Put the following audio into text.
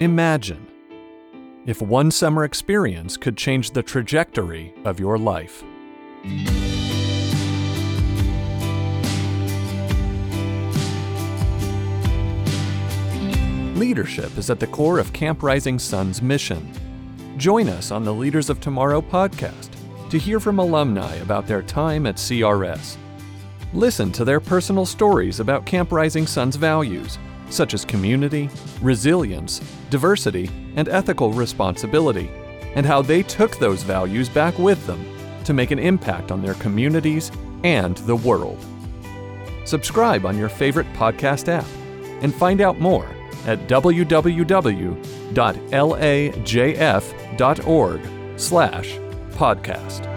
Imagine if one summer experience could change the trajectory of your life. Leadership is at the core of Camp Rising Sun's mission. Join us on the Leaders of Tomorrow podcast to hear from alumni about their time at CRS. Listen to their personal stories about Camp Rising Sun's values, such as community, resilience, diversity, and ethical responsibility, and how they took those values back with them to make an impact on their communities and the world. Subscribe on your favorite podcast app and find out more at www.lajf.org/podcast.